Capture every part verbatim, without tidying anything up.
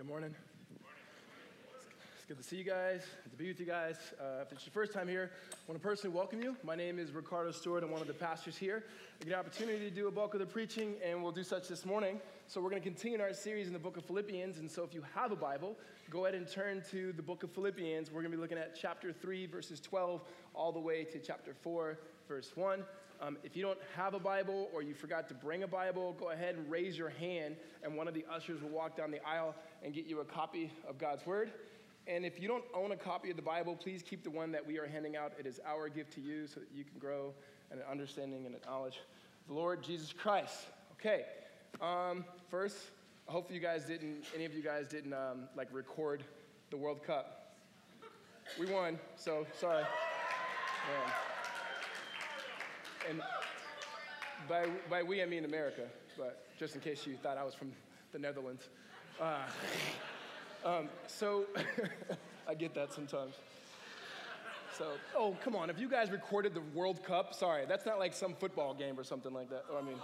Good morning. Good morning. It's good to see you guys. Good to be with you guys. Uh, if it's your first time here, I want to personally welcome you. My name is Ricardo Stewart. I'm one of the pastors here. I get an opportunity to do a bulk of the preaching, and we'll do such this morning. So we're going to continue our series in the book of Philippians. And so if you have a Bible, go ahead and turn to the book of Philippians. We're going to be looking at chapter three, verses twelve, all the way to chapter four, verse one. Um, if you don't have a Bible or you forgot to bring a Bible, go ahead and raise your hand, and one of the ushers will walk down the aisle and get you a copy of God's Word. And if you don't own a copy of the Bible, please keep the one that we are handing out. It is our gift to you so that you can grow in an understanding and a knowledge of the Lord Jesus Christ. Okay, um, first, hopefully you guys didn't, any of you guys didn't um, like record the World Cup. We won, so sorry. Man. And by, by we, I mean America, but just in case you thought I was from the Netherlands. Uh, um, so I get that sometimes. So, oh, come on. If you guys recorded the World Cup, sorry, that's not like some football game or something like that. Oh, I mean,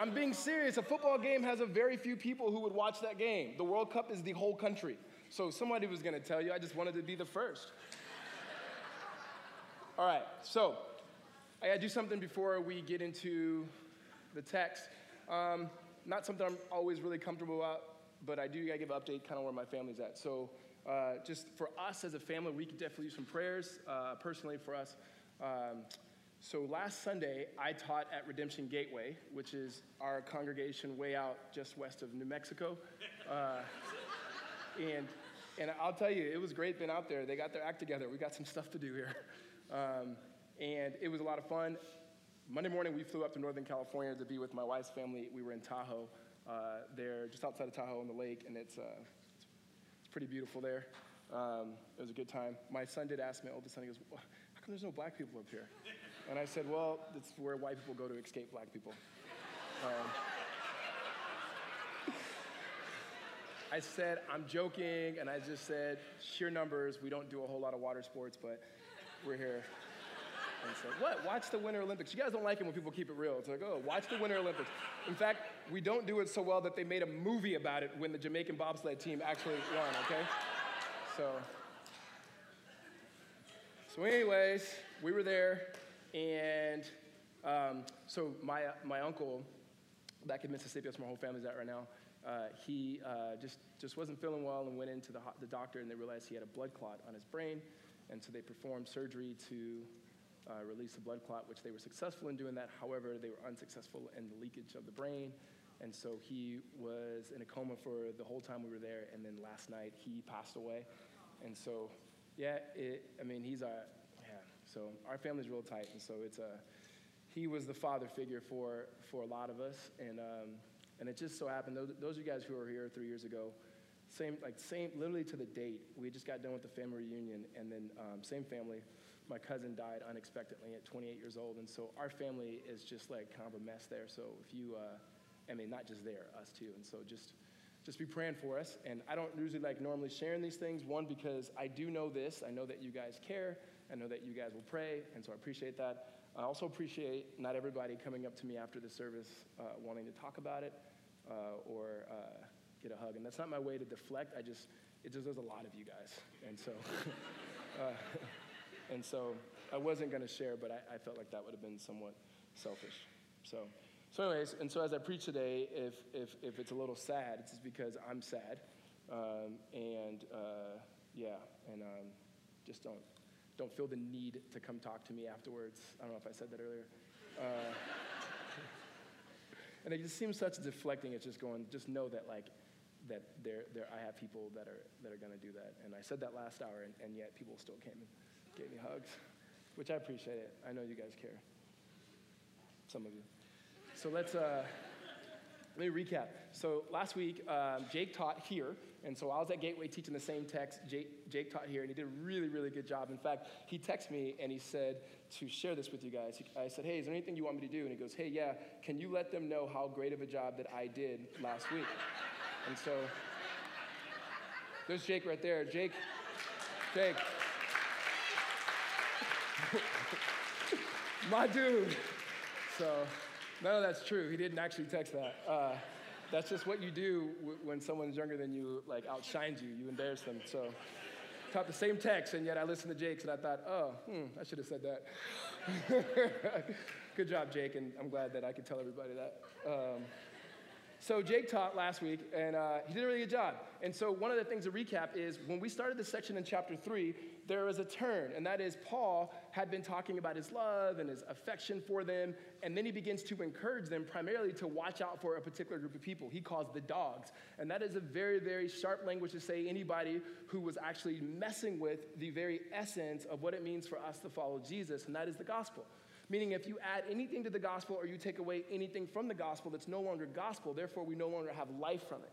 I'm being serious. A football game has a very few people who would watch that game. The World Cup is the whole country. So somebody was going to tell you. I just wanted to be the first. All right, so I gotta do something before we get into the text. Um, not something I'm always really comfortable about, but I do gotta give an update kind of where my family's at. So uh, just for us as a family, we could definitely use some prayers, uh, personally for us. Um, so last Sunday, I taught at Redemption Gateway, which is our congregation way out just west of New Mexico. Uh, and, and I'll tell you, it was great being out there. They got their act together. We got some stuff to do here. Um, And it was a lot of fun. Monday morning, we flew up to Northern California to be with my wife's family. We were in Tahoe, uh, there, just outside of Tahoe on the lake, and it's uh, it's, it's pretty beautiful there. Um, it was a good time. My son did ask my oldest son, he goes, "How come there's no black people up here?" And I said, "Well, that's where white people go to escape black people." Um, I said, "I'm joking," and I just said, "Sheer numbers, we don't do a whole lot of water sports, but we're here." And so, what? Watch the Winter Olympics. You guys don't like it when people keep it real. It's like, oh, watch the Winter Olympics. In fact, we don't do it so well that they made a movie about it when the Jamaican bobsled team actually won, okay? So, so anyways, we were there. And um, so my, my uncle back in Mississippi, that's where my whole family's at right now, uh, he uh, just, just wasn't feeling well and went into the, the doctor, and they realized he had a blood clot on his brain. And so they performed surgery to Uh, release the blood clot, which they were successful in doing that. However, they were unsuccessful in the leakage of the brain. And so he was in a coma for the whole time we were there. And then last night, he passed away. And so, yeah, it, I mean, he's a, yeah. So our family's real tight. And so it's a, he was the father figure for, for a lot of us. And um, and it just so happened, those, those of you guys who were here three years ago, same, like same, literally to the date, we just got done with the family reunion. And then um, same family. My cousin died unexpectedly at twenty-eight years old, and so our family is just like kind of a mess there. So if you, uh, I mean, not just there, us too. And so just, just be praying for us. And I don't usually like normally sharing these things. One, because I do know this. I know that you guys care. I know that you guys will pray, and so I appreciate that. I also appreciate not everybody coming up to me after the service uh, wanting to talk about it uh, or uh, get a hug. And that's not my way to deflect. I just, it just there's a lot of you guys, and so. uh, And so I wasn't going to share, but I, I felt like that would have been somewhat selfish. So, so anyways, and so as I preach today, if if, if it's a little sad, it's just because I'm sad, um, and uh, yeah, and um, just don't don't feel the need to come talk to me afterwards. I don't know if I said that earlier. Uh, and it just seems such deflecting. It's just going. Just know that like that there there I have people that are that are going to do that. And I said that last hour, and, and yet people still came in. Gave me hugs, which I appreciate it. I know you guys care, some of you. So let's, uh, let me recap. So last week, um, Jake taught here, and so I was at Gateway teaching the same text. Jake, Jake taught here, and he did a really, really good job. In fact, he texted me, and he said to share this with you guys. I said, "Hey, is there anything you want me to do?" And he goes, "Hey, yeah, can you let them know how great of a job that I did last week?" And so there's Jake right there. Jake, Jake. My dude. So none of that's true. He didn't actually text that. Uh, that's just what you do w- when someone's younger than you, like, outshines you. You embarrass them. So taught the same text, and yet I listened to Jake's, and I thought, oh, hmm, I should have said that. Good job, Jake, and I'm glad that I could tell everybody that. Um, so Jake taught last week, and uh, he did a really good job. And so one of the things to recap is when we started this section in chapter three, there was a turn, and that is Paul had been talking about his love and his affection for them, and then he begins to encourage them primarily to watch out for a particular group of people. He calls the dogs, and that is a very, very sharp language to say anybody who was actually messing with the very essence of what it means for us to follow Jesus, and that is the gospel. Meaning if you add anything to the gospel or you take away anything from the gospel, that's no longer gospel. Therefore, we no longer have life from it.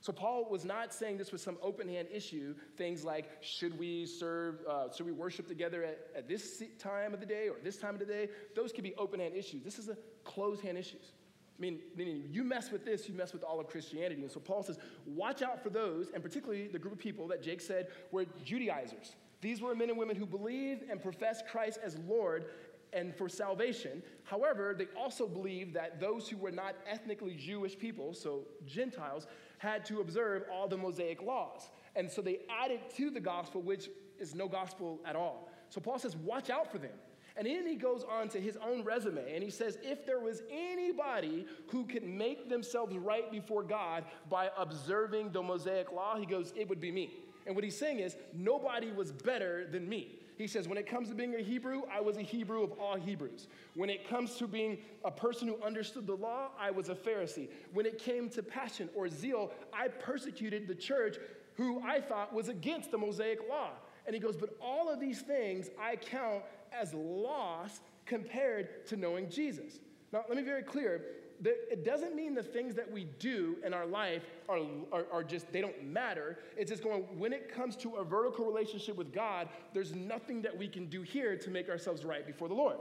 So Paul was not saying this was some open-hand issue, things like, should we serve, uh, should we worship together at, at this time of the day or this time of the day? Those could be open-hand issues. This is a closed-hand issues. I mean, meaning you mess with this, you mess with all of Christianity. And so Paul says, watch out for those, and particularly the group of people that Jake said were Judaizers. These were men and women who believed and professed Christ as Lord and for salvation. However, they also believed that those who were not ethnically Jewish people, so Gentiles, had to observe all the Mosaic laws. And so they added to the gospel, which is no gospel at all. So Paul says, watch out for them. And then he goes on to his own resume, and he says, if there was anybody who could make themselves right before God by observing the Mosaic law, he goes, it would be me. And what he's saying is, nobody was better than me. He says, when it comes to being a Hebrew, I was a Hebrew of all Hebrews. When it comes to being a person who understood the law, I was a Pharisee. When it came to passion or zeal, I persecuted the church who I thought was against the Mosaic law. And he goes, but all of these things I count as loss compared to knowing Jesus. Now, let me be very clear. It doesn't mean the things that we do in our life are, are, are just, they don't matter. It's just going, when it comes to a vertical relationship with God, there's nothing that we can do here to make ourselves right before the Lord.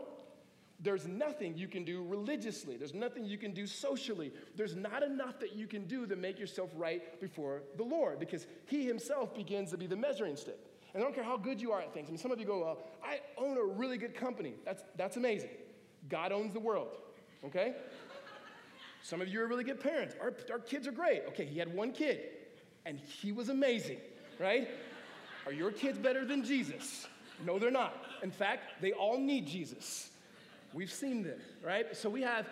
There's nothing you can do religiously. There's nothing you can do socially. There's not enough that you can do to make yourself right before the Lord, because he himself begins to be the measuring stick. And I don't care how good you are at things. I mean, some of you go, well, I own a really good company. That's, that's amazing. God owns the world, okay? Some of you are really good parents. Our, our kids are great. Okay, he had one kid, and he was amazing, right? Are your kids better than Jesus? No, they're not. In fact, they all need Jesus. We've seen them, right? So we have,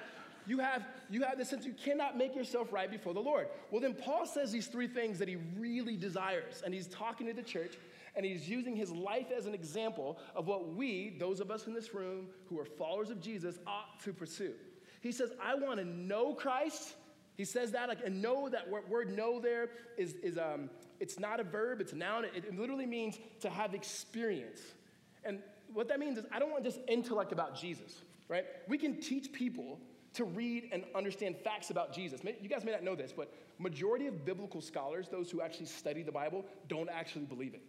you have, you have this sense you cannot make yourself right before the Lord. Well, then Paul says these three things that he really desires, and he's talking to the church, and he's using his life as an example of what we, those of us in this room who are followers of Jesus, ought to pursue. He says, I want to know Christ. He says that, like, and know, that word know there is, is um, it's not a verb, it's a noun. It, it literally means to have experience. And what that means is I don't want just intellect about Jesus, right? We can teach people to read and understand facts about Jesus. You guys may not know this, but majority of biblical scholars, those who actually study the Bible, don't actually believe it.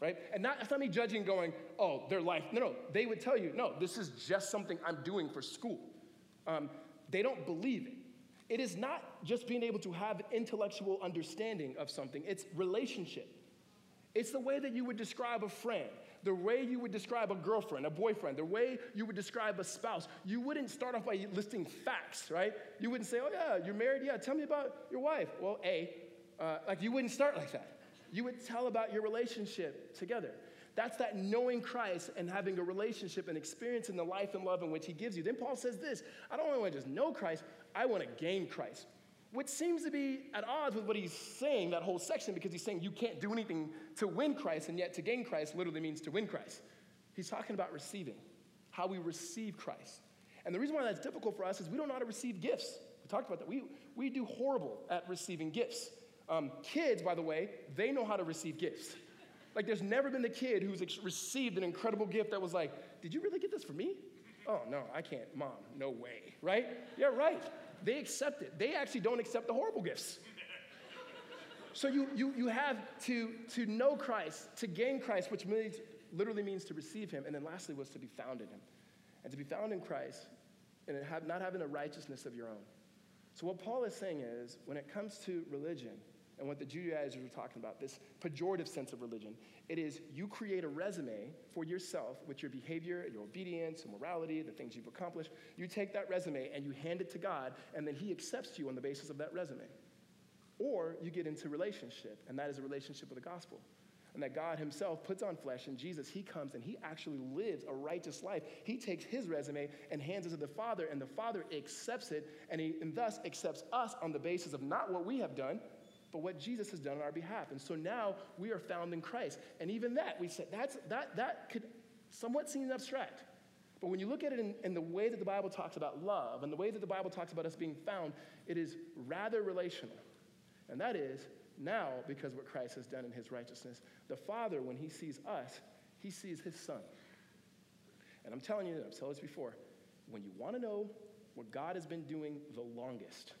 Right? And not, that's not me judging going, oh, their life. No, no, they would tell you, no, this is just something I'm doing for school. Um, they don't believe it. It is not just being able to have intellectual understanding of something. It's relationship. It's the way that you would describe a friend, the way you would describe a girlfriend, a boyfriend, the way you would describe a spouse. You wouldn't start off by listing facts, right? You wouldn't say, oh, yeah, you're married? Yeah, tell me about your wife. Well, A, uh, like you wouldn't start like that. You would tell about your relationship together. That's that knowing Christ and having a relationship and experiencing the life and love in which he gives you. Then Paul says this, I don't want to just know Christ, I want to gain Christ, which seems to be at odds with what he's saying, that whole section, because he's saying you can't do anything to win Christ, and yet to gain Christ literally means to win Christ. He's talking about receiving, how we receive Christ. And the reason why that's difficult for us is we don't know how to receive gifts. We talked about that. We, we do horrible at receiving gifts. Um, kids, by the way, they know how to receive gifts. Like, there's never been the kid who's ex- received an incredible gift that was like, did you really get this for me? Oh, no, I can't. Mom, no way. Right? Yeah, right. They accept it. They actually don't accept the horrible gifts. So you you you have to, to know Christ, to gain Christ, which means, literally means to receive him. And then lastly was to be found in him. And to be found in Christ and have, not having a righteousness of your own. So what Paul is saying is, when it comes to religion, and what the Judaizers were talking about, this pejorative sense of religion. It is you create a resume for yourself with your behavior, your obedience, your morality, the things you've accomplished. You take that resume and you hand it to God, and then he accepts you on the basis of that resume. Or you get into relationship, and that is a relationship with the gospel. And that God himself puts on flesh, and Jesus, he comes and he actually lives a righteous life. He takes his resume and hands it to the Father, and the Father accepts it, and he and thus accepts us on the basis of not what we have done, but what Jesus has done on our behalf. And so now we are found in Christ. And even that, we said, that's, that, that could somewhat seem abstract. But when you look at it in, in the way that the Bible talks about love, and the way that the Bible talks about us being found, it is rather relational. And that is, now, because of what Christ has done in his righteousness, the Father, when he sees us, he sees his Son. And I'm telling you, I've told this before, when you want to know what God has been doing the longest,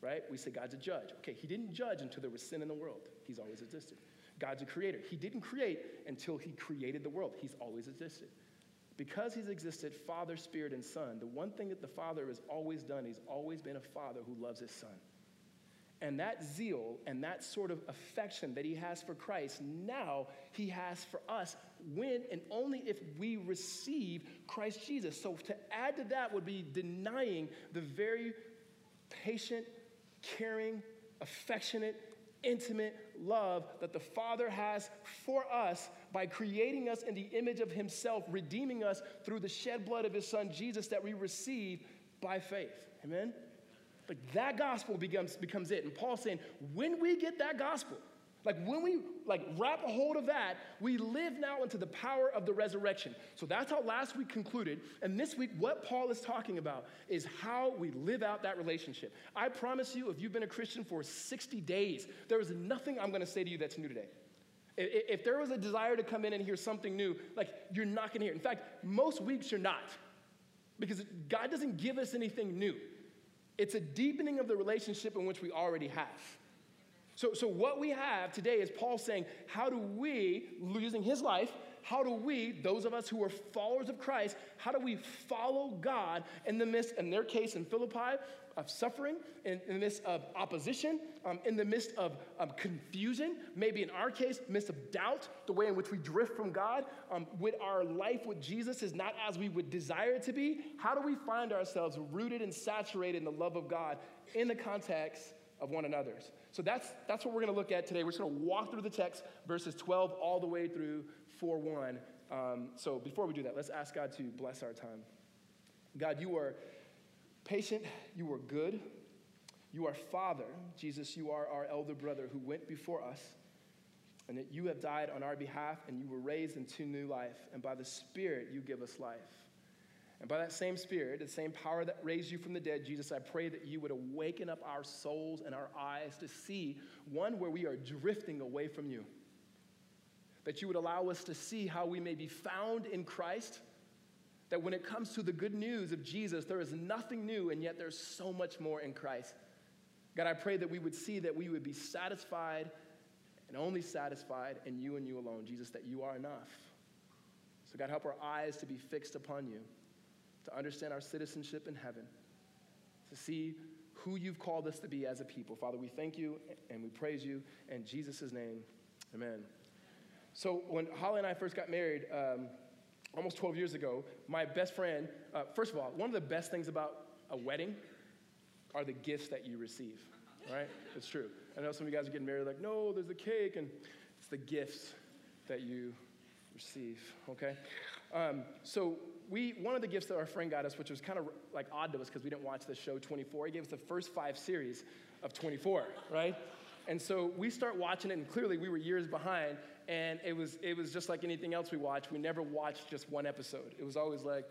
right? We say God's a judge. Okay, he didn't judge until there was sin in the world. He's always existed. God's a creator. He didn't create until he created the world. He's always existed. Because he's existed, Father, Spirit, and Son, the one thing that the Father has always done, he's always been a father who loves his Son. And that zeal and that sort of affection that he has for Christ, now he has for us when and only if we receive Christ Jesus. So to add to that would be denying the very patient, caring, affectionate, intimate love that the Father has for us by creating us in the image of himself, redeeming us through the shed blood of his Son, Jesus, that we receive by faith. Amen? But that gospel becomes, becomes it. And Paul's saying, when we get that gospel, like when we like wrap a hold of that, we live now into the power of the resurrection. So that's how last week concluded. And this week, what Paul is talking about is how we live out that relationship. I promise you, if you've been a Christian for sixty days, there is nothing I'm going to say to you that's new today. If there was a desire to come in and hear something new, like you're not going to hear it. In fact, most weeks you're not, because God doesn't give us anything new. It's a deepening of the relationship in which we already have. So, so what we have today is Paul saying, how do we, using his life, how do we, those of us who are followers of Christ, how do we follow God in the midst, in their case in Philippi, of suffering, in, in the midst of opposition, um, in the midst of um, confusion, maybe in our case, midst of doubt, the way in which we drift from God, um, with our life with Jesus is not as we would desire it to be. How do we find ourselves rooted and saturated in the love of God in the context of one another's? So that's, that's what we're going to look at today. We're just going to walk through the text, verses twelve all the way through four one. Um, so before we do that, let's ask God to bless our time. God, you are patient, you are good, you are Father. Jesus, you are our elder brother who went before us, and that you have died on our behalf, and you were raised into new life, and by the Spirit you give us life. And by that same Spirit, the same power that raised you from the dead, Jesus, I pray that you would awaken up our souls and our eyes to see, one, where we are drifting away from you. That you would allow us to see how we may be found in Christ. That when it comes to the good news of Jesus, there is nothing new, and yet there's so much more in Christ. God, I pray that we would see that we would be satisfied and only satisfied in you and you alone, Jesus, that you are enough. So God, help our eyes to be fixed upon you, to understand our citizenship in heaven, to see who you've called us to be as a people. Father, we thank you and we praise you in Jesus' name, amen. So when Holly and I first got married um, almost twelve years ago, my best friend, uh, first of all, one of the best things about a wedding are the gifts that you receive, right? It's true. I know some of you guys are getting married like, no, there's the cake, and it's the gifts that you receive, okay? Um, so We, one of the gifts that our friend got us, which was kind of like odd to us because we didn't watch the show twenty-four, he gave us the first five series of twenty-four, right? And so we start watching it, and clearly we were years behind, and it was it was just like anything else we watched. We never watched just one episode. It was always like,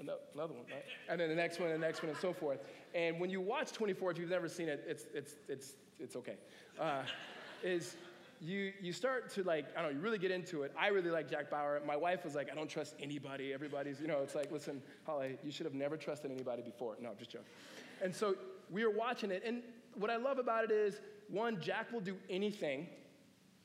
another one, right? And then the next one, and the next one, and so forth. And when you watch twenty-four, if you've never seen it, it's it's it's it's okay. Uh, is You you start to, like, I don't know, you really get into it. I really like Jack Bauer. My wife was like, I don't trust anybody. Everybody's, you know, it's like, listen, Holly, you should have never trusted anybody before. No, I'm just joking. And so we were watching it. And what I love about it is, one, Jack will do anything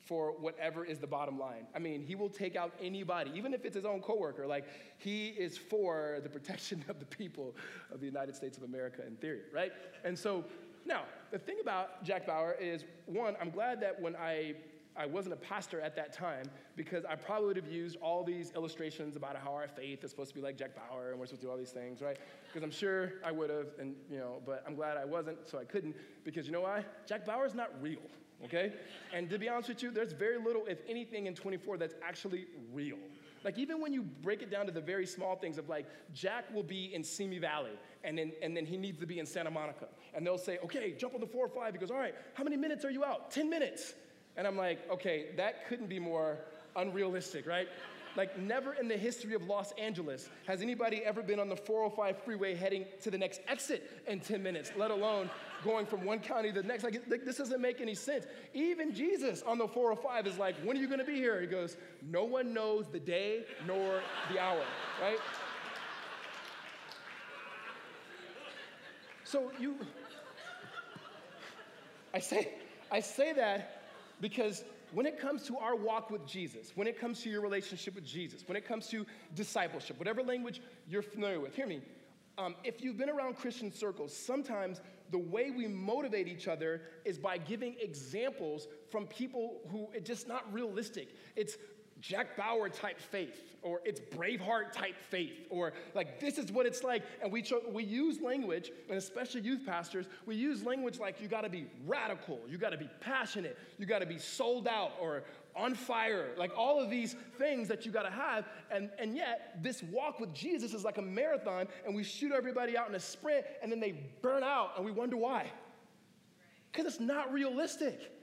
for whatever is the bottom line. I mean, he will take out anybody, even if it's his own coworker. Like, he is for the protection of the people of the United States of America in theory, right? And so Now, the thing about Jack Bauer is, one, I'm glad that when I I wasn't a pastor at that time, because I probably would have used all these illustrations about how our faith is supposed to be like Jack Bauer and we're supposed to do all these things, right? Because I'm sure I would have, and you know, but I'm glad I wasn't, so I couldn't, because you know why? Jack Bauer's not real, okay? And to be honest with you, there's very little, if anything, in twenty-four that's actually real. Like, even when you break it down to the very small things of, like, Jack will be in Simi Valley, and then and then he needs to be in Santa Monica. And they'll say, okay, jump on the four oh five. He goes, all right, how many minutes are you out? ten minutes. And I'm like, okay, that couldn't be more unrealistic, right? Like, never in the history of Los Angeles has anybody ever been on the four oh five freeway heading to the next exit in ten minutes, let alone going from one county to the next. Like, like, this doesn't make any sense. Even Jesus on the four oh five is like, when are you going to be here? He goes, no one knows the day nor the hour, right? So you, I say, I say that because when it comes to our walk with Jesus, when it comes to your relationship with Jesus, when it comes to discipleship, whatever language you're familiar with, hear me, um, if you've been around Christian circles, sometimes the way we motivate each other is by giving examples from people who it's just not realistic. It's Jack Bauer type faith, or it's Braveheart type faith, or like, this is what it's like. And we cho- we use language, and especially youth pastors, we use language like you gotta be radical, you gotta be passionate, you gotta be sold out, or on fire, like all of these things that you gotta have. And, and yet, this walk with Jesus is like a marathon, and we shoot everybody out in a sprint, and then they burn out, and we wonder why. Because it's not realistic.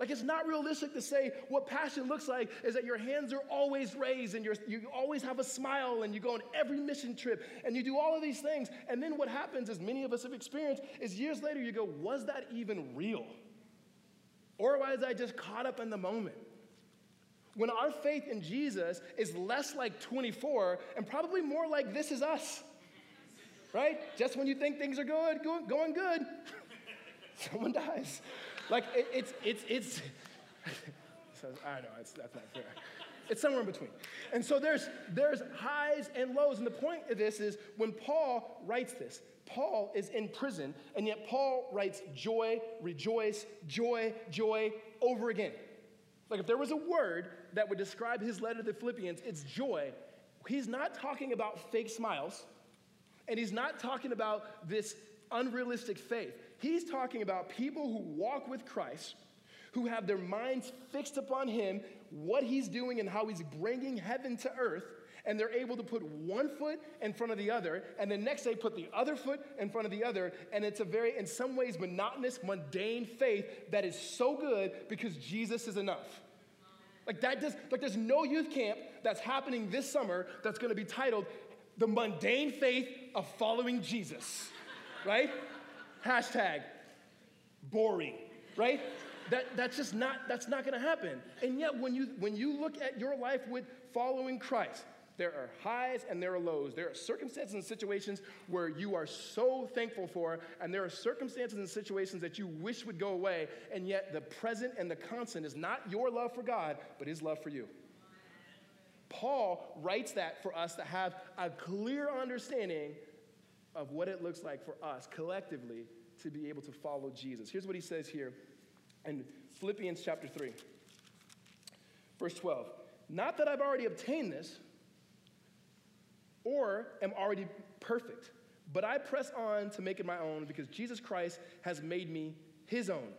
Like, it's not realistic to say what passion looks like is that your hands are always raised and you're, you always have a smile and you go on every mission trip and you do all of these things. And then what happens, as many of us have experienced, is years later you go, was that even real? Or was I just caught up in the moment? When our faith in Jesus is less like twenty-four and probably more like This Is Us, right? Just when you think things are good, going, going good, someone dies. Like, it, it's, it's, it's, so, I know, it's, that's not fair. It's somewhere in between. And so there's, there's highs and lows. And the point of this is when Paul writes this, Paul is in prison, and yet Paul writes joy, rejoice, joy, joy over again. Like, if there was a word that would describe his letter to the Philippians, it's joy. He's not talking about fake smiles, and he's not talking about this unrealistic faith. He's talking about people who walk with Christ, who have their minds fixed upon him, what he's doing and how he's bringing heaven to earth, and they're able to put one foot in front of the other, and the next day put the other foot in front of the other, and it's a very, in some ways, monotonous, mundane faith that is so good because Jesus is enough. Like, that does, like, there's no youth camp that's happening this summer that's going to be titled, The Mundane Faith of Following Jesus, right? Hashtag boring, right? That that's just not that's not gonna happen. And yet when you when you look at your life with following Christ, there are highs and there are lows. There are circumstances and situations where you are so thankful for, and there are circumstances and situations that you wish would go away, and yet the present and the constant is not your love for God, but his love for you. Paul writes that for us to have a clear understanding of what it looks like for us collectively to be able to follow Jesus. Here's what he says here in Philippians chapter three, verse twelve. Not that I've already obtained this or am already perfect, but I press on to make it my own because Jesus Christ has made me his own.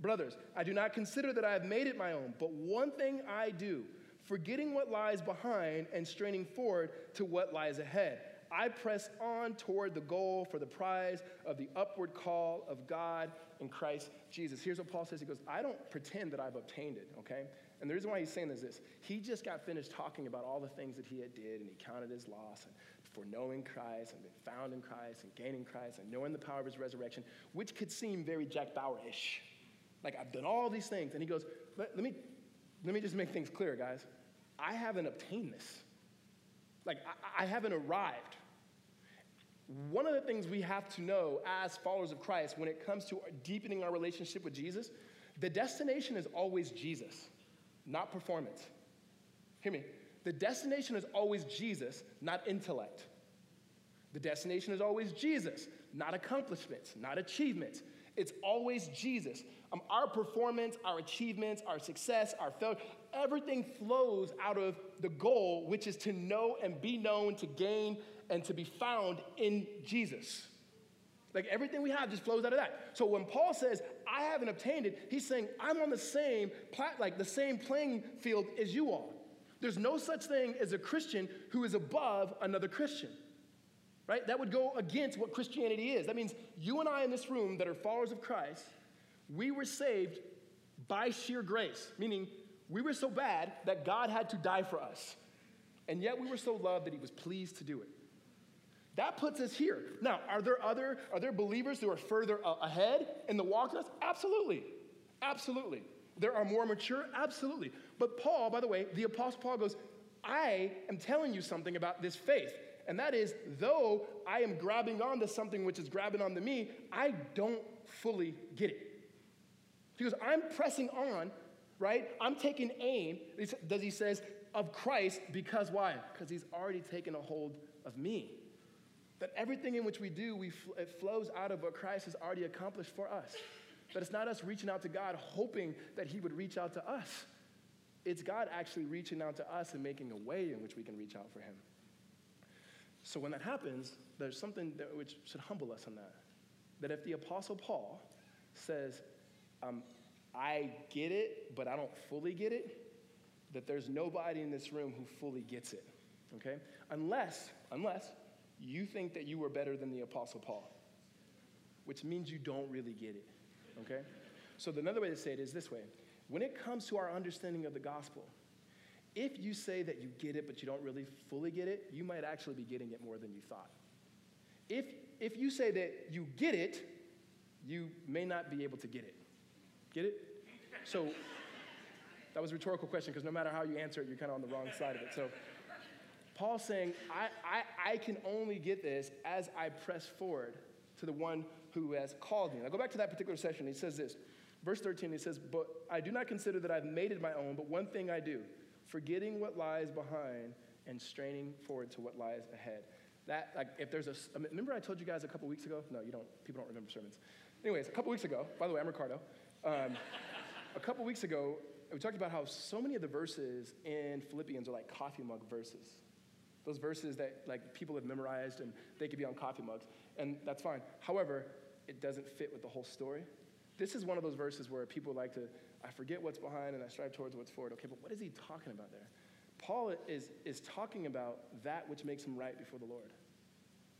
Brothers, I do not consider that I have made it my own, but one thing I do, forgetting what lies behind and straining forward to what lies ahead. I press on toward the goal for the prize of the upward call of God in Christ Jesus. Here's what Paul says. He goes, I don't pretend that I've obtained it, okay? And the reason why he's saying this is this. He just got finished talking about all the things that he had did, and he counted his loss, and for knowing Christ, and been found in Christ, and gaining Christ, and knowing the power of his resurrection, which could seem very Jack Bauer-ish. Like, I've done all these things. And he goes, let, let me, let me just make things clear, guys. I haven't obtained this. Like, I, I haven't arrived. One of the things we have to know as followers of Christ when it comes to deepening our relationship with Jesus, the destination is always Jesus, not performance. Hear me. The destination is always Jesus, not intellect. The destination is always Jesus, not accomplishments, not achievements. It's always Jesus. Um, our performance, our achievements, our success, our failure, everything flows out of the goal, which is to know and be known, to gain and to be found in Jesus. Like everything we have just flows out of that. So when Paul says, I haven't obtained it, he's saying, I'm on the same plat- like the same playing field as you are. There's no such thing as a Christian who is above another Christian. Right? That would go against what Christianity is. That means you and I in this room that are followers of Christ, we were saved by sheer grace, meaning we were so bad that God had to die for us. And yet we were so loved that he was pleased to do it. That puts us here. Now, are there other, are there believers who are further uh, ahead in the walk with us? Absolutely. Absolutely. There are more mature? Absolutely. But Paul, by the way, the Apostle Paul goes, I am telling you something about this faith. And that is, though I am grabbing onto something which is grabbing onto me, I don't fully get it. He goes, I'm pressing on, right? I'm taking aim, does he says, of Christ, because why? Because he's already taken a hold of me. That everything in which we do, we fl- it flows out of what Christ has already accomplished for us. That it's not us reaching out to God hoping that he would reach out to us. It's God actually reaching out to us and making a way in which we can reach out for him. So when that happens, there's something that which should humble us on that. That if the Apostle Paul says, um, I get it, but I don't fully get it, that there's nobody in this room who fully gets it, okay? Unless, unless... you think that you were better than the Apostle Paul, which means you don't really get it, okay? So another way to say it is this way. When it comes to our understanding of the gospel, if you say that you get it but you don't really fully get it, you might actually be getting it more than you thought. If, if you say that you get it, you may not be able to get it. Get it? So that was a rhetorical question because no matter how you answer it, you're kind of on the wrong side of it. So Paul's saying, I, I, I can only get this as I press forward to the one who has called me. Now go back to that particular session. He says this, verse thirteen, he says, but I do not consider that I've made it my own, but one thing I do, forgetting what lies behind and straining forward to what lies ahead. That, like, if there's a, remember I told you guys a couple weeks ago? No, you don't, people don't remember sermons. Anyways, a couple weeks ago, by the way, I'm Ricardo. Um, a couple weeks ago, we talked about how so many of the verses in Philippians are like coffee mug verses. Those verses that like people have memorized and they could be on coffee mugs, and that's fine. However, it doesn't fit with the whole story. This is one of those verses where people like to, I forget what's behind and I strive towards what's forward. Okay, but what is he talking about there? Paul is, is talking about that which makes him right before the Lord.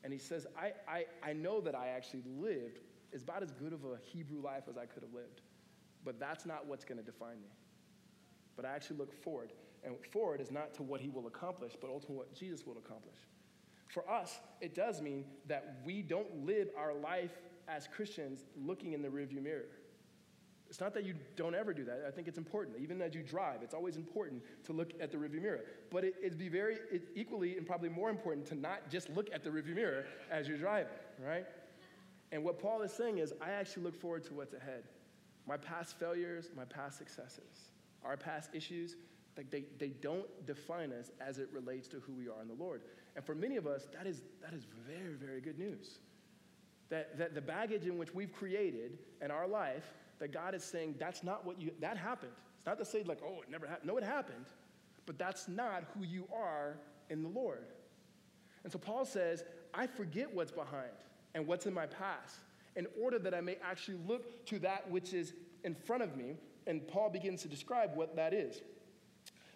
And he says, I, I, I know that I actually lived as about as good of a Hebrew life as I could have lived, but that's not what's gonna define me. But I actually look forward. And forward is not to what he will accomplish, but ultimately what Jesus will accomplish. For us, it does mean that we don't live our life as Christians looking in the rearview mirror. It's not that you don't ever do that. I think it's important. Even as you drive, it's always important to look at the rearview mirror. But it, it'd be very it equally and probably more important to not just look at the rearview mirror as you're driving, right? And what Paul is saying is, I actually look forward to what's ahead. My past failures, my past successes, our past issues, like they, they don't define us as it relates to who we are in the Lord. And for many of us, that is that is very, very good news. That that the baggage in which we've created in our life, that God is saying, that's not what you, that happened. It's not to say like, oh, it never happened. No, it happened. But that's not who you are in the Lord. And so Paul says, I forget what's behind and what's in my past in order that I may actually look to that which is in front of me. And Paul begins to describe what that is.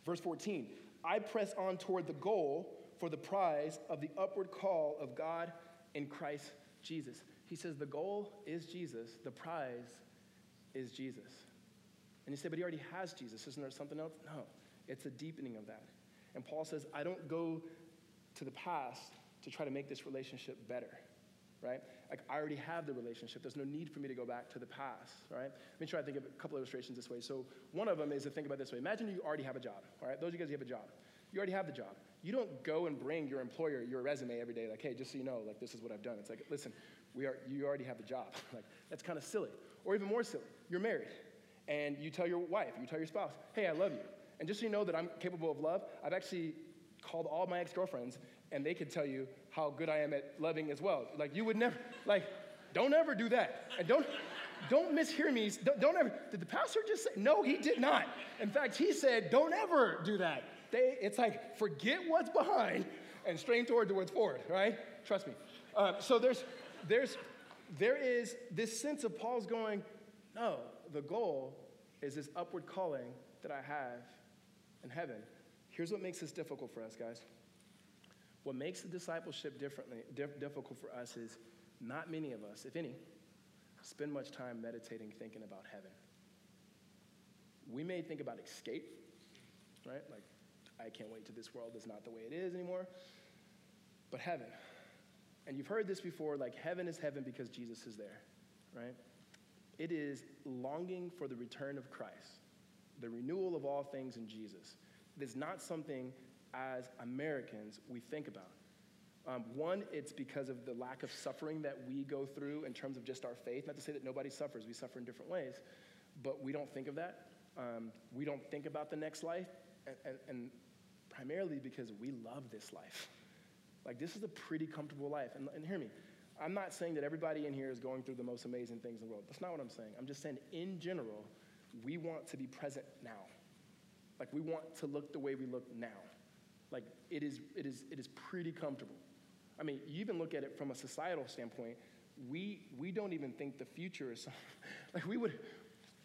Verse fourteen, I press on toward the goal for the prize of the upward call of God in Christ Jesus. He says the goal is Jesus. The prize is Jesus. And you say, but he already has Jesus. Isn't there something else? No, it's a deepening of that. And Paul says, I don't go to the past to try to make this relationship better, right? Like I already have the relationship. There's no need for me to go back to the past, right? Let me try to think of a couple illustrations this way. So one of them is to think about it this way. Imagine you already have a job, all right? Those of you guys who have a job. You already have the job. You don't go and bring your employer your resume every day, like, hey, just so you know, like this is what I've done. It's like, listen, we are you already have the job. Like that's kind of silly. Or even more silly, you're married and you tell your wife, you tell your spouse, hey, I love you. And just so you know that I'm capable of love, I've actually called all my ex-girlfriends and they could tell you how good I am at loving as well. Like you would never, like, don't ever do that. And don't, don't mishear me. Don't, don't ever, did the pastor just say? No, he did not. In fact, he said, don't ever do that. They, it's like, forget what's behind and strain toward what's forward, right? Trust me. Uh, so there's, there's, there is this sense of Paul's going, no, the goal is this upward calling that I have in heaven. Here's what makes this difficult for us, guys. What makes the discipleship differently, diff- difficult for us is not many of us, if any, spend much time meditating, thinking about heaven. We may think about escape, right? Like, I can't wait till this world is not the way it is anymore. But heaven, and you've heard this before, like heaven is heaven because Jesus is there, right? It is longing for the return of Christ, the renewal of all things in Jesus. It is not something as Americans we think about. Um, one, it's because of the lack of suffering that we go through in terms of just our faith. Not to say that nobody suffers. We suffer in different ways. But we don't think of that. Um, we don't think about the next life. And, and, and primarily because we love this life. Like, this is a pretty comfortable life. And, and hear me. I'm not saying that everybody in here is going through the most amazing things in the world. That's not what I'm saying. I'm just saying, in general, we want to be present now. Like, we want to look the way we look now. Like, it is, it is, it is pretty comfortable. I mean, you even look at it from a societal standpoint. We we don't even think the future is like we would.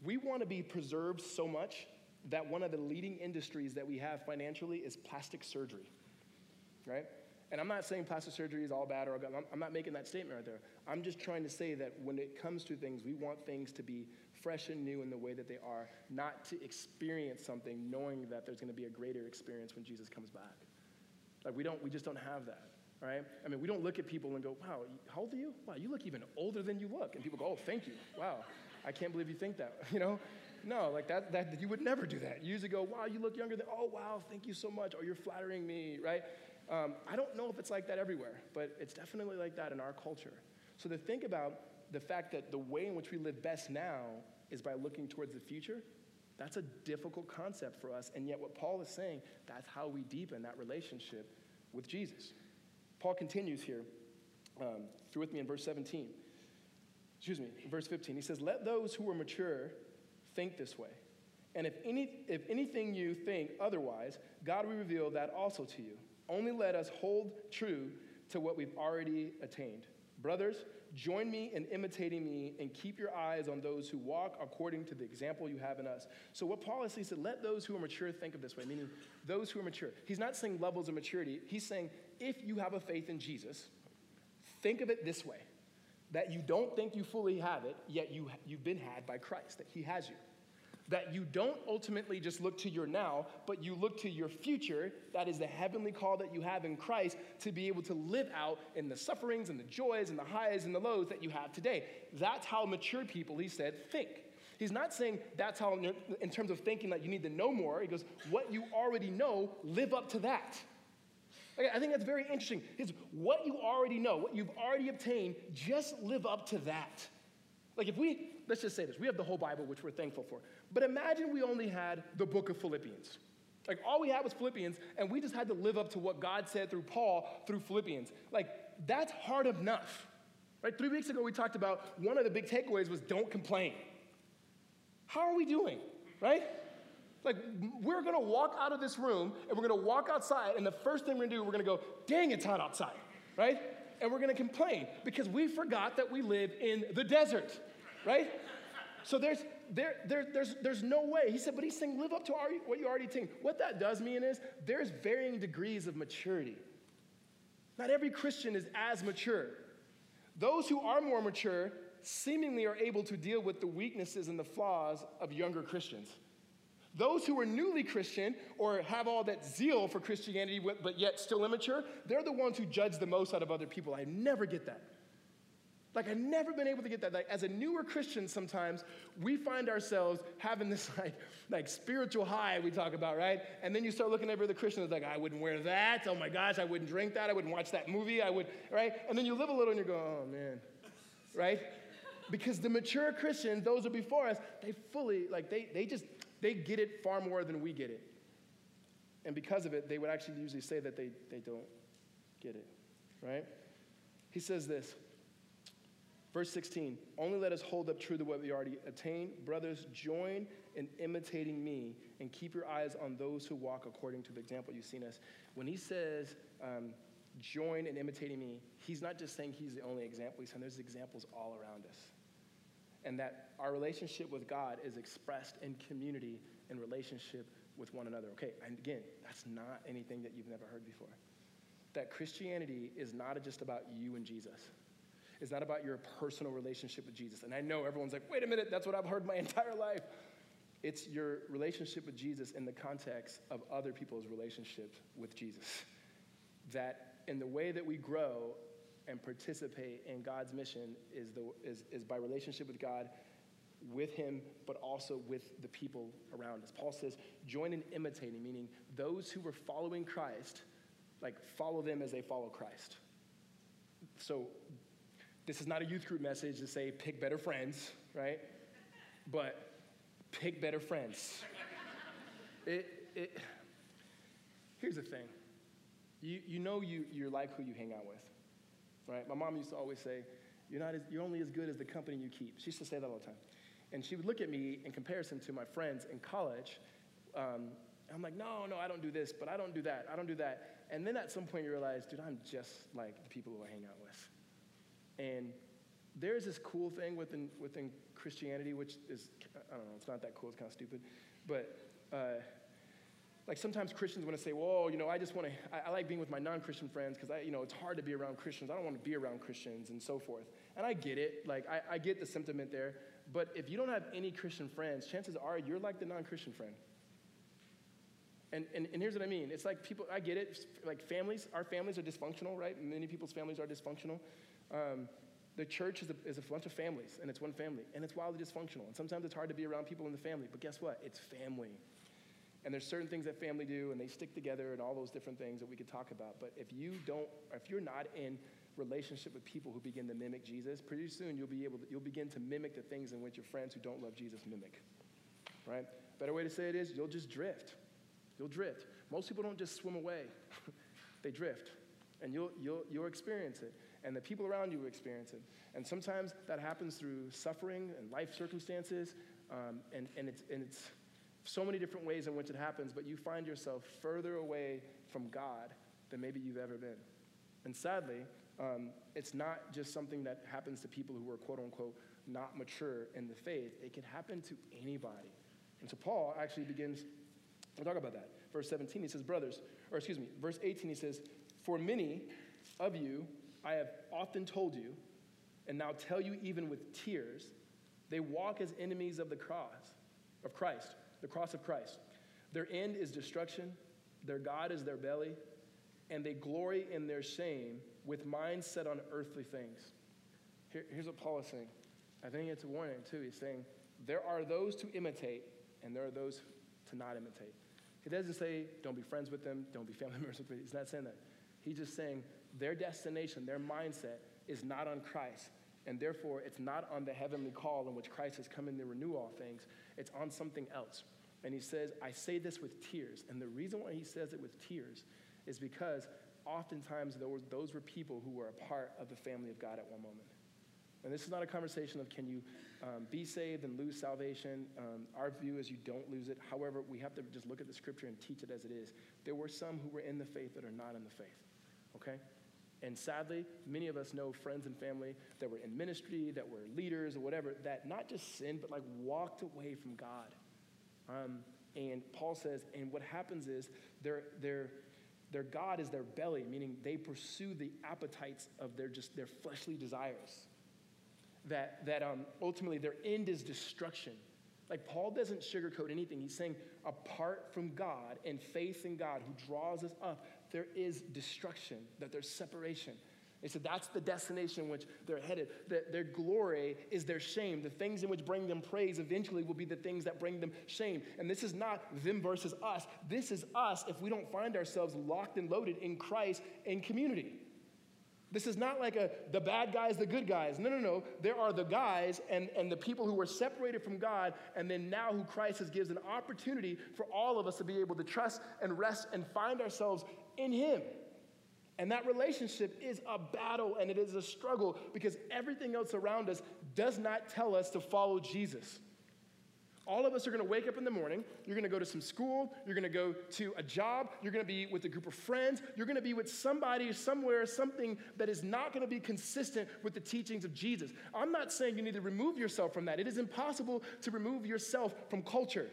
We want to be preserved so much that one of the leading industries that we have financially is plastic surgery, right? And I'm not saying plastic surgery is all bad or all good. I'm, I'm not making that statement right there. I'm just trying to say that when it comes to things, we want things to be fresh and new in the way that they are, not to experience something knowing that there's going to be a greater experience when Jesus comes back. Like, we don't, we just don't have that. Right? I mean, we don't look at people and go, wow, how old are you? Wow, you look even older than you look. And people go, oh, thank you. Wow, I can't believe you think that, you know? No, like that, that you would never do that. You usually go, wow, you look younger than, oh, wow, thank you so much. Or you're flattering me, right? Um, I don't know if it's like that everywhere, but it's definitely like that in our culture. So to think about the fact that the way in which we live best now is by looking towards the future, that's a difficult concept for us. And yet what Paul is saying, that's how we deepen that relationship with Jesus. Paul continues here, um, through with me in verse seventeen. Excuse me, in verse fifteen. He says, let those who are mature think this way. And if any, if anything you think otherwise, God will reveal that also to you. Only let us hold true to what we've already attained. Brothers, join me in imitating me and keep your eyes on those who walk according to the example you have in us. So what Paul is, he said, let those who are mature think of this way, meaning those who are mature. He's not saying levels of maturity. He's saying if you have a faith in Jesus, think of it this way, that you don't think you fully have it, yet you, you've been had by Christ, that he has you. That you don't ultimately just look to your now, but you look to your future. That is the heavenly call that you have in Christ to be able to live out in the sufferings and the joys and the highs and the lows that you have today. That's how mature people, he said, think. He's not saying that's how, in terms of thinking that you need to know more. He goes, what you already know, live up to that. I think that's very interesting. It's what you already know, what you've already obtained, just live up to that. Like if we, let's just say this, we have the whole Bible, which we're thankful for. But imagine we only had the book of Philippians. Like all we had was Philippians, and we just had to live up to what God said through Paul through Philippians. Like that's hard enough, right? Three weeks ago, we talked about one of the big takeaways was don't complain. How are we doing, right? Like we're gonna walk out of this room and we're gonna walk outside, and the first thing we're gonna do, we're gonna go, dang, it's hot outside, right? And we're gonna complain because we forgot that we live in the desert, right? So there's there, there there's there's no way. He said, but he's saying live up to our, what you already attained. What that does mean is there's varying degrees of maturity. Not every Christian is as mature. Those who are more mature seemingly are able to deal with the weaknesses and the flaws of younger Christians. Those who are newly Christian or have all that zeal for Christianity but yet still immature, they're the ones who judge the most out of other people. I never get that. Like, I've never been able to get that. Like, as a newer Christian, sometimes we find ourselves having this, like, like spiritual high we talk about, right? And then you start looking at every other Christian that's like, I wouldn't wear that. Oh, my gosh, I wouldn't drink that. I wouldn't watch that movie. I would, right? And then you live a little and you go, oh, man, right? Because the mature Christians, those who are before us, they fully, like, they they just, they get it far more than we get it. And because of it, they would actually usually say that they, they don't get it, right? He says this. Verse sixteen, only let us hold up true to what we already attained. Brothers, join in imitating me and keep your eyes on those who walk according to the example you've seen us. When he says um, join in imitating me, he's not just saying he's the only example. He's saying there's examples all around us. And that our relationship with God is expressed in community in relationship with one another. Okay, and again, that's not anything that you've never heard before. That Christianity is not just about you and Jesus. It's not about your personal relationship with Jesus. And I know everyone's like, wait a minute, that's what I've heard my entire life. It's your relationship with Jesus in the context of other people's relationship with Jesus. That in the way that we grow and participate in God's mission is, the, is, is by relationship with God, with him, but also with the people around us. Paul says, join in imitating, meaning those who were following Christ, like follow them as they follow Christ. So this is not a youth group message to say pick better friends, right? But pick better friends. it, it, here's the thing. You, you know you, you're like who you hang out with. Right? My mom used to always say, you're, not as, you're only as good as the company you keep. She used to say that all the time. And she would look at me in comparison to my friends in college. Um, I'm like, no, no, I don't do this, but I don't do that, I don't do that. And then at some point you realize, dude, I'm just like the people who I hang out with. And there's this cool thing within, within Christianity, which is, I don't know, it's not that cool, it's kind of stupid. But uh, like sometimes Christians want to say, well, you know, I just want to, I, I like being with my non-Christian friends because I, you know, it's hard to be around Christians. I don't want to be around Christians and so forth. And I get it. Like, I, I get the sentiment there. But if you don't have any Christian friends, chances are you're like the non-Christian friend. And, and, and here's what I mean. It's like people, I get it. Like families, our families are dysfunctional, right? Many people's families are dysfunctional. Um, the church is a, is a bunch of families, and it's one family. And it's wildly dysfunctional. And sometimes it's hard to be around people in the family. But guess what? It's family. And there's certain things that family do, and they stick together and all those different things that we could talk about. But if you don't, or if you're not in relationship with people who begin to mimic Jesus, pretty soon you'll be able to, you'll begin to mimic the things in which your friends who don't love Jesus mimic, right? Better way to say it is you'll just drift. You'll drift. Most people don't just swim away. They drift. And you'll, you'll, you'll experience it. And the people around you will experience it. And sometimes that happens through suffering and life circumstances. Um, and, and it's, and it's, so many different ways in which it happens, but you find yourself further away from God than maybe you've ever been. And sadly, um, it's not just something that happens to people who are quote unquote not mature in the faith. It can happen to anybody. And so Paul actually begins to talk about that. Verse seventeen, he says, brothers, or excuse me, verse eighteen, he says, for many of you, I have often told you, and now tell you even with tears, they walk as enemies of the cross, of Christ. The cross of Christ. Their end is destruction, their God is their belly, and they glory in their shame with minds set on earthly things. Here, here's what Paul is saying. I think it's a warning too. He's saying there are those to imitate and there are those to not imitate. He doesn't say don't be friends with them, don't be family members with them. He's not saying that. He's just saying their destination, their mindset is not on Christ. And therefore, it's not on the heavenly call in which Christ has come in to renew all things. It's on something else. And he says, I say this with tears. And the reason why he says it with tears is because oftentimes those were people who were a part of the family of God at one moment. And this is not a conversation of can you um, be saved and lose salvation. Um, our view is you don't lose it. However, we have to just look at the scripture and teach it as it is. There were some who were in the faith that are not in the faith, okay? And sadly, many of us know friends and family that were in ministry, that were leaders or whatever, that not just sinned, but like walked away from God. Um, and Paul says, and what happens is their, their, their God is their belly, meaning they pursue the appetites of their just their fleshly desires. That, that um, ultimately their end is destruction. Like Paul doesn't sugarcoat anything. He's saying apart from God and faith in God who draws us up, there is destruction, that there's separation. He said that's the destination in which they're headed, that their glory is their shame. The things in which bring them praise eventually will be the things that bring them shame. And this is not them versus us. This is us if we don't find ourselves locked and loaded in Christ and community. This is not like a, the bad guys, the good guys. No, no, no. There are the guys and, and the people who were separated from God, and then now who Christ has gives an opportunity for all of us to be able to trust and rest and find ourselves in him. And that relationship is a battle and it is a struggle because everything else around us does not tell us to follow Jesus. All of us are going to wake up in the morning. You're going to go to some school. You're going to go to a job. You're going to be with a group of friends. You're going to be with somebody, somewhere, something that is not going to be consistent with the teachings of Jesus. I'm not saying you need to remove yourself from that. It is impossible to remove yourself from culture.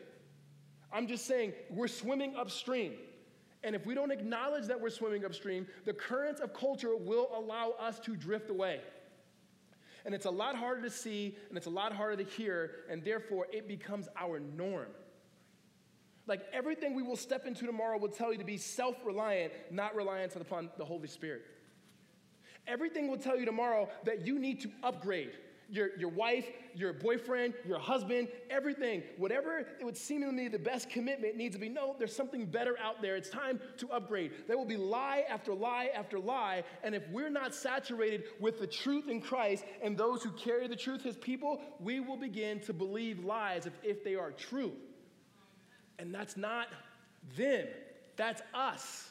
I'm just saying we're swimming upstream. And if we don't acknowledge that we're swimming upstream, the currents of culture will allow us to drift away. And it's a lot harder to see, and it's a lot harder to hear, and therefore it becomes our norm. Like everything we will step into tomorrow will tell you to be self-reliant, not reliant upon the Holy Spirit. Everything will tell you tomorrow that you need to upgrade. Your, your wife, your boyfriend, your husband, everything. Whatever it would seemingly be the best commitment needs to be, no, there's something better out there. It's time to upgrade. There will be lie after lie after lie. And if we're not saturated with the truth in Christ and those who carry the truth, his people, we will begin to believe lies if, if they are true. And that's not them. That's us.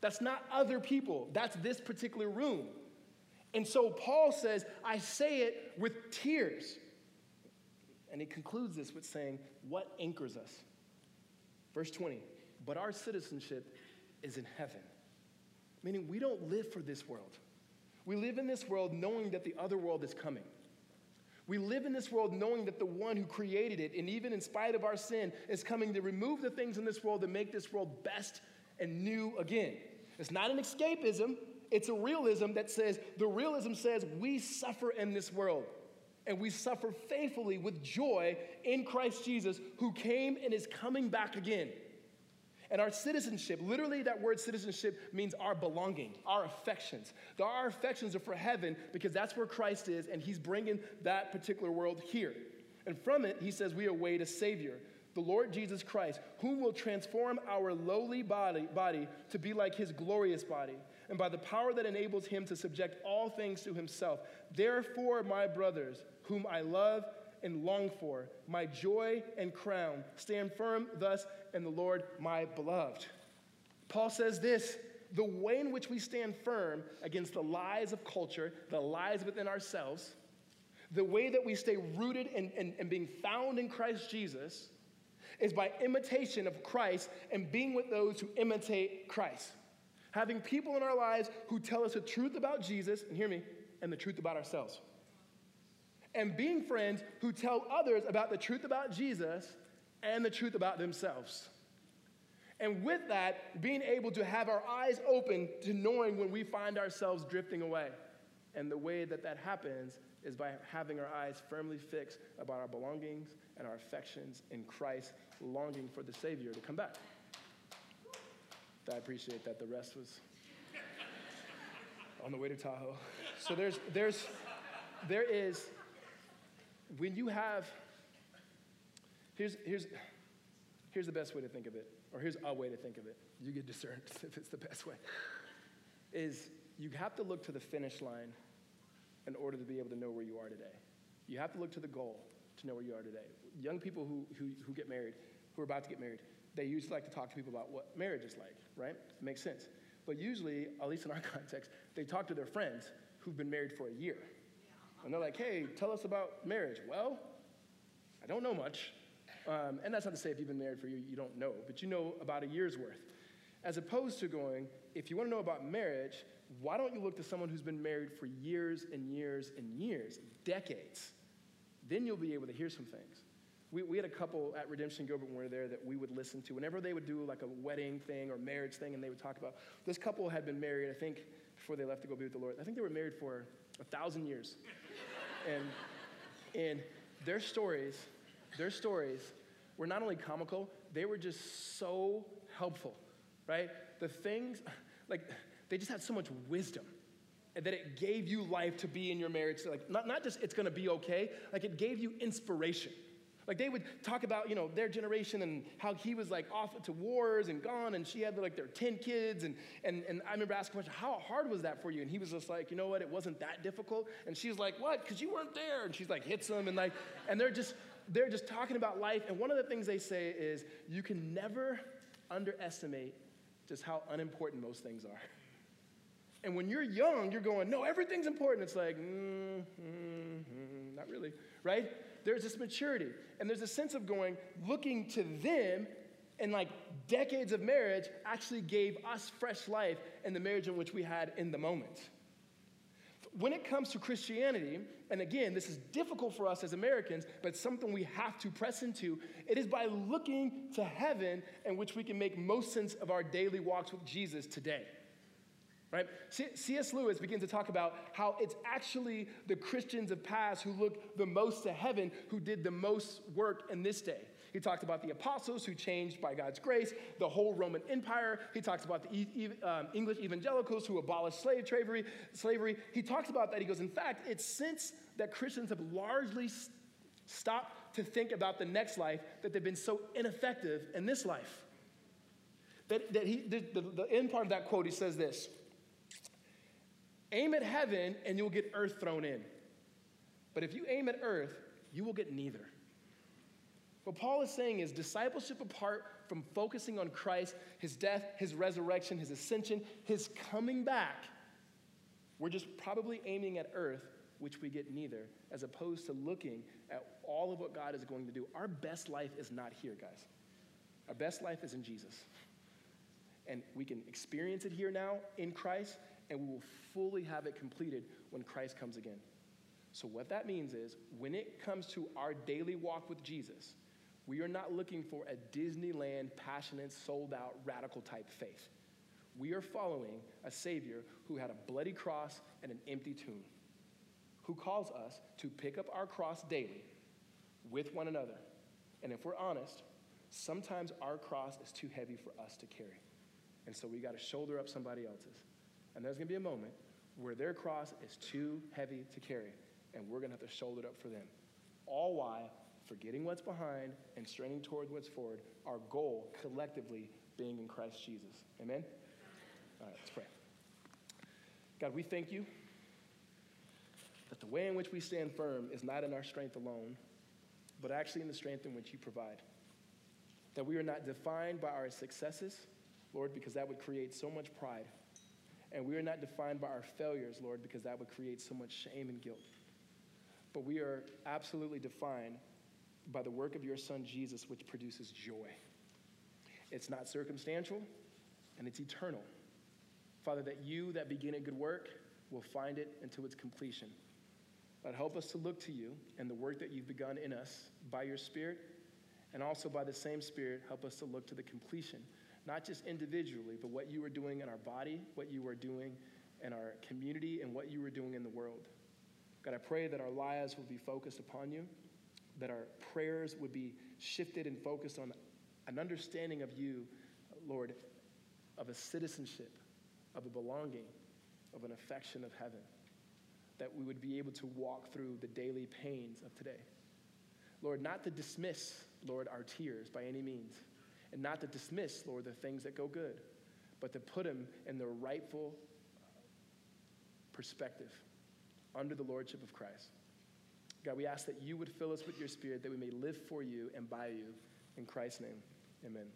That's not other people. That's this particular room. And so Paul says, I say it with tears. And he concludes this with saying, what anchors us? Verse twenty, but our citizenship is in heaven. Meaning we don't live for this world. We live in this world knowing that the other world is coming. We live in this world knowing that the one who created it, and even in spite of our sin, is coming to remove the things in this world that make this world best and new again. It's not an escapism. It's a realism that says, the realism says we suffer in this world and we suffer faithfully with joy in Christ Jesus who came and is coming back again. And our citizenship, literally that word citizenship means our belonging, our affections. Our affections are for heaven because that's where Christ is and he's bringing that particular world here. And from it, he says we await a savior, the Lord Jesus Christ, whom will transform our lowly body, body to be like his glorious body, and by the power that enables him to subject all things to himself. Therefore, my brothers, whom I love and long for, my joy and crown, stand firm thus in the Lord, my beloved. Paul says this, the way in which we stand firm against the lies of culture, the lies within ourselves, the way that we stay rooted and, and, and being found in Christ Jesus is by imitation of Christ and being with those who imitate Christ. Having people in our lives who tell us the truth about Jesus, and hear me, and the truth about ourselves. And being friends who tell others about the truth about Jesus and the truth about themselves. And with that, being able to have our eyes open to knowing when we find ourselves drifting away. And the way that that happens is by having our eyes firmly fixed about our belongings and our affections in Christ, longing for the Savior to come back. I appreciate that. The rest was on the way to Tahoe. So there's, there's, there is, when you have, here's, here's, here's the best way to think of it, or here's a way to think of it. You can discern if it's the best way, is you have to look to the finish line in order to be able to know where you are today. You have to look to the goal to know where you are today. Young people who, who, who get married, who are about to get married, they usually like to talk to people about what marriage is like, right? It makes sense. But usually, at least in our context, they talk to their friends who've been married for a year. And they're like, hey, tell us about marriage. Well, I don't know much. Um, and that's not to say if you've been married for a year, you don't know, but you know about a year's worth. As opposed to going, if you want to know about marriage, why don't you look to someone who's been married for years and years and years, decades? Then you'll be able to hear some things. We, we had a couple at Redemption Gilbert when we were there that we would listen to. Whenever they would do like a wedding thing or marriage thing and they would talk about, this couple had been married, I think, before they left to go be with the Lord. I think they were married for a thousand years. and, and their stories, their stories were not only comical, they were just so helpful, right? The things, like, they just had so much wisdom. And that it gave you life to be in your marriage. So like, not, not just it's gonna be okay, like it gave you inspiration. Like they would talk about, you know, their generation and how he was like off to wars and gone and she had like their ten kids. And, and, and I remember asking a question, how hard was that for you? And he was just like, you know what? It wasn't that difficult. And she's like, what? Because you weren't there. And she's like, hits him. And like, and they're just, they're just talking about life. And one of the things they say is you can never underestimate just how unimportant most things are. And when you're young, you're going, no, everything's important. It's like, mm, mm, mm, not really, right? There's this maturity. And there's a sense of going, looking to them, and like decades of marriage actually gave us fresh life in the marriage in which we had in the moment. When it comes to Christianity, and again, this is difficult for us as Americans, but something we have to press into, it is by looking to heaven in which we can make most sense of our daily walks with Jesus today. Right? C S Lewis begins to talk about how it's actually the Christians of past who looked the most to heaven who did the most work in this day. He talked about the apostles who changed by God's grace, the whole Roman Empire. He talks about the um, English evangelicals who abolished slave slavery, slavery. He talks about that. He goes, in fact, it's since that Christians have largely stopped to think about the next life that they've been so ineffective in this life. That, that he, the, the, the end part of that quote, he says this, aim at heaven and you'll get earth thrown in. But if you aim at earth, you will get neither. What Paul is saying is discipleship apart from focusing on Christ, his death, his resurrection, his ascension, his coming back, we're just probably aiming at earth, which we get neither, as opposed to looking at all of what God is going to do. Our best life is not here, guys. Our best life is in Jesus. And we can experience it here now in Christ, and we will fully have it completed when Christ comes again. So what that means is when it comes to our daily walk with Jesus, we are not looking for a Disneyland, passionate, sold-out, radical-type faith. We are following a Savior who had a bloody cross and an empty tomb, who calls us to pick up our cross daily with one another. And if we're honest, sometimes our cross is too heavy for us to carry. And so we got to shoulder up somebody else's. And there's going to be a moment where their cross is too heavy to carry, and we're going to have to shoulder it up for them. All while forgetting what's behind and straining toward what's forward, our goal collectively being in Christ Jesus. Amen? All right, let's pray. God, we thank you that the way in which we stand firm is not in our strength alone, but actually in the strength in which you provide. That we are not defined by our successes, Lord, because that would create so much pride. And we are not defined by our failures, Lord, because that would create so much shame and guilt. But we are absolutely defined by the work of your Son, Jesus, which produces joy. It's not circumstantial, and it's eternal. Father, that you that begin a good work will find it until its completion. But help us to look to you and the work that you've begun in us by your Spirit, and also by the same Spirit, help us to look to the completion, not just individually, but what you were doing in our body, what you were doing in our community, and what you were doing in the world. God, I pray that our lives will be focused upon you, that our prayers would be shifted and focused on an understanding of you, Lord, of a citizenship, of a belonging, of an affection of heaven, that we would be able to walk through the daily pains of today. Lord, not to dismiss, Lord, our tears by any means, and not to dismiss, Lord, the things that go good, but to put them in their rightful perspective under the lordship of Christ. God, we ask that you would fill us with your Spirit, that we may live for you and by you. In Christ's name, amen.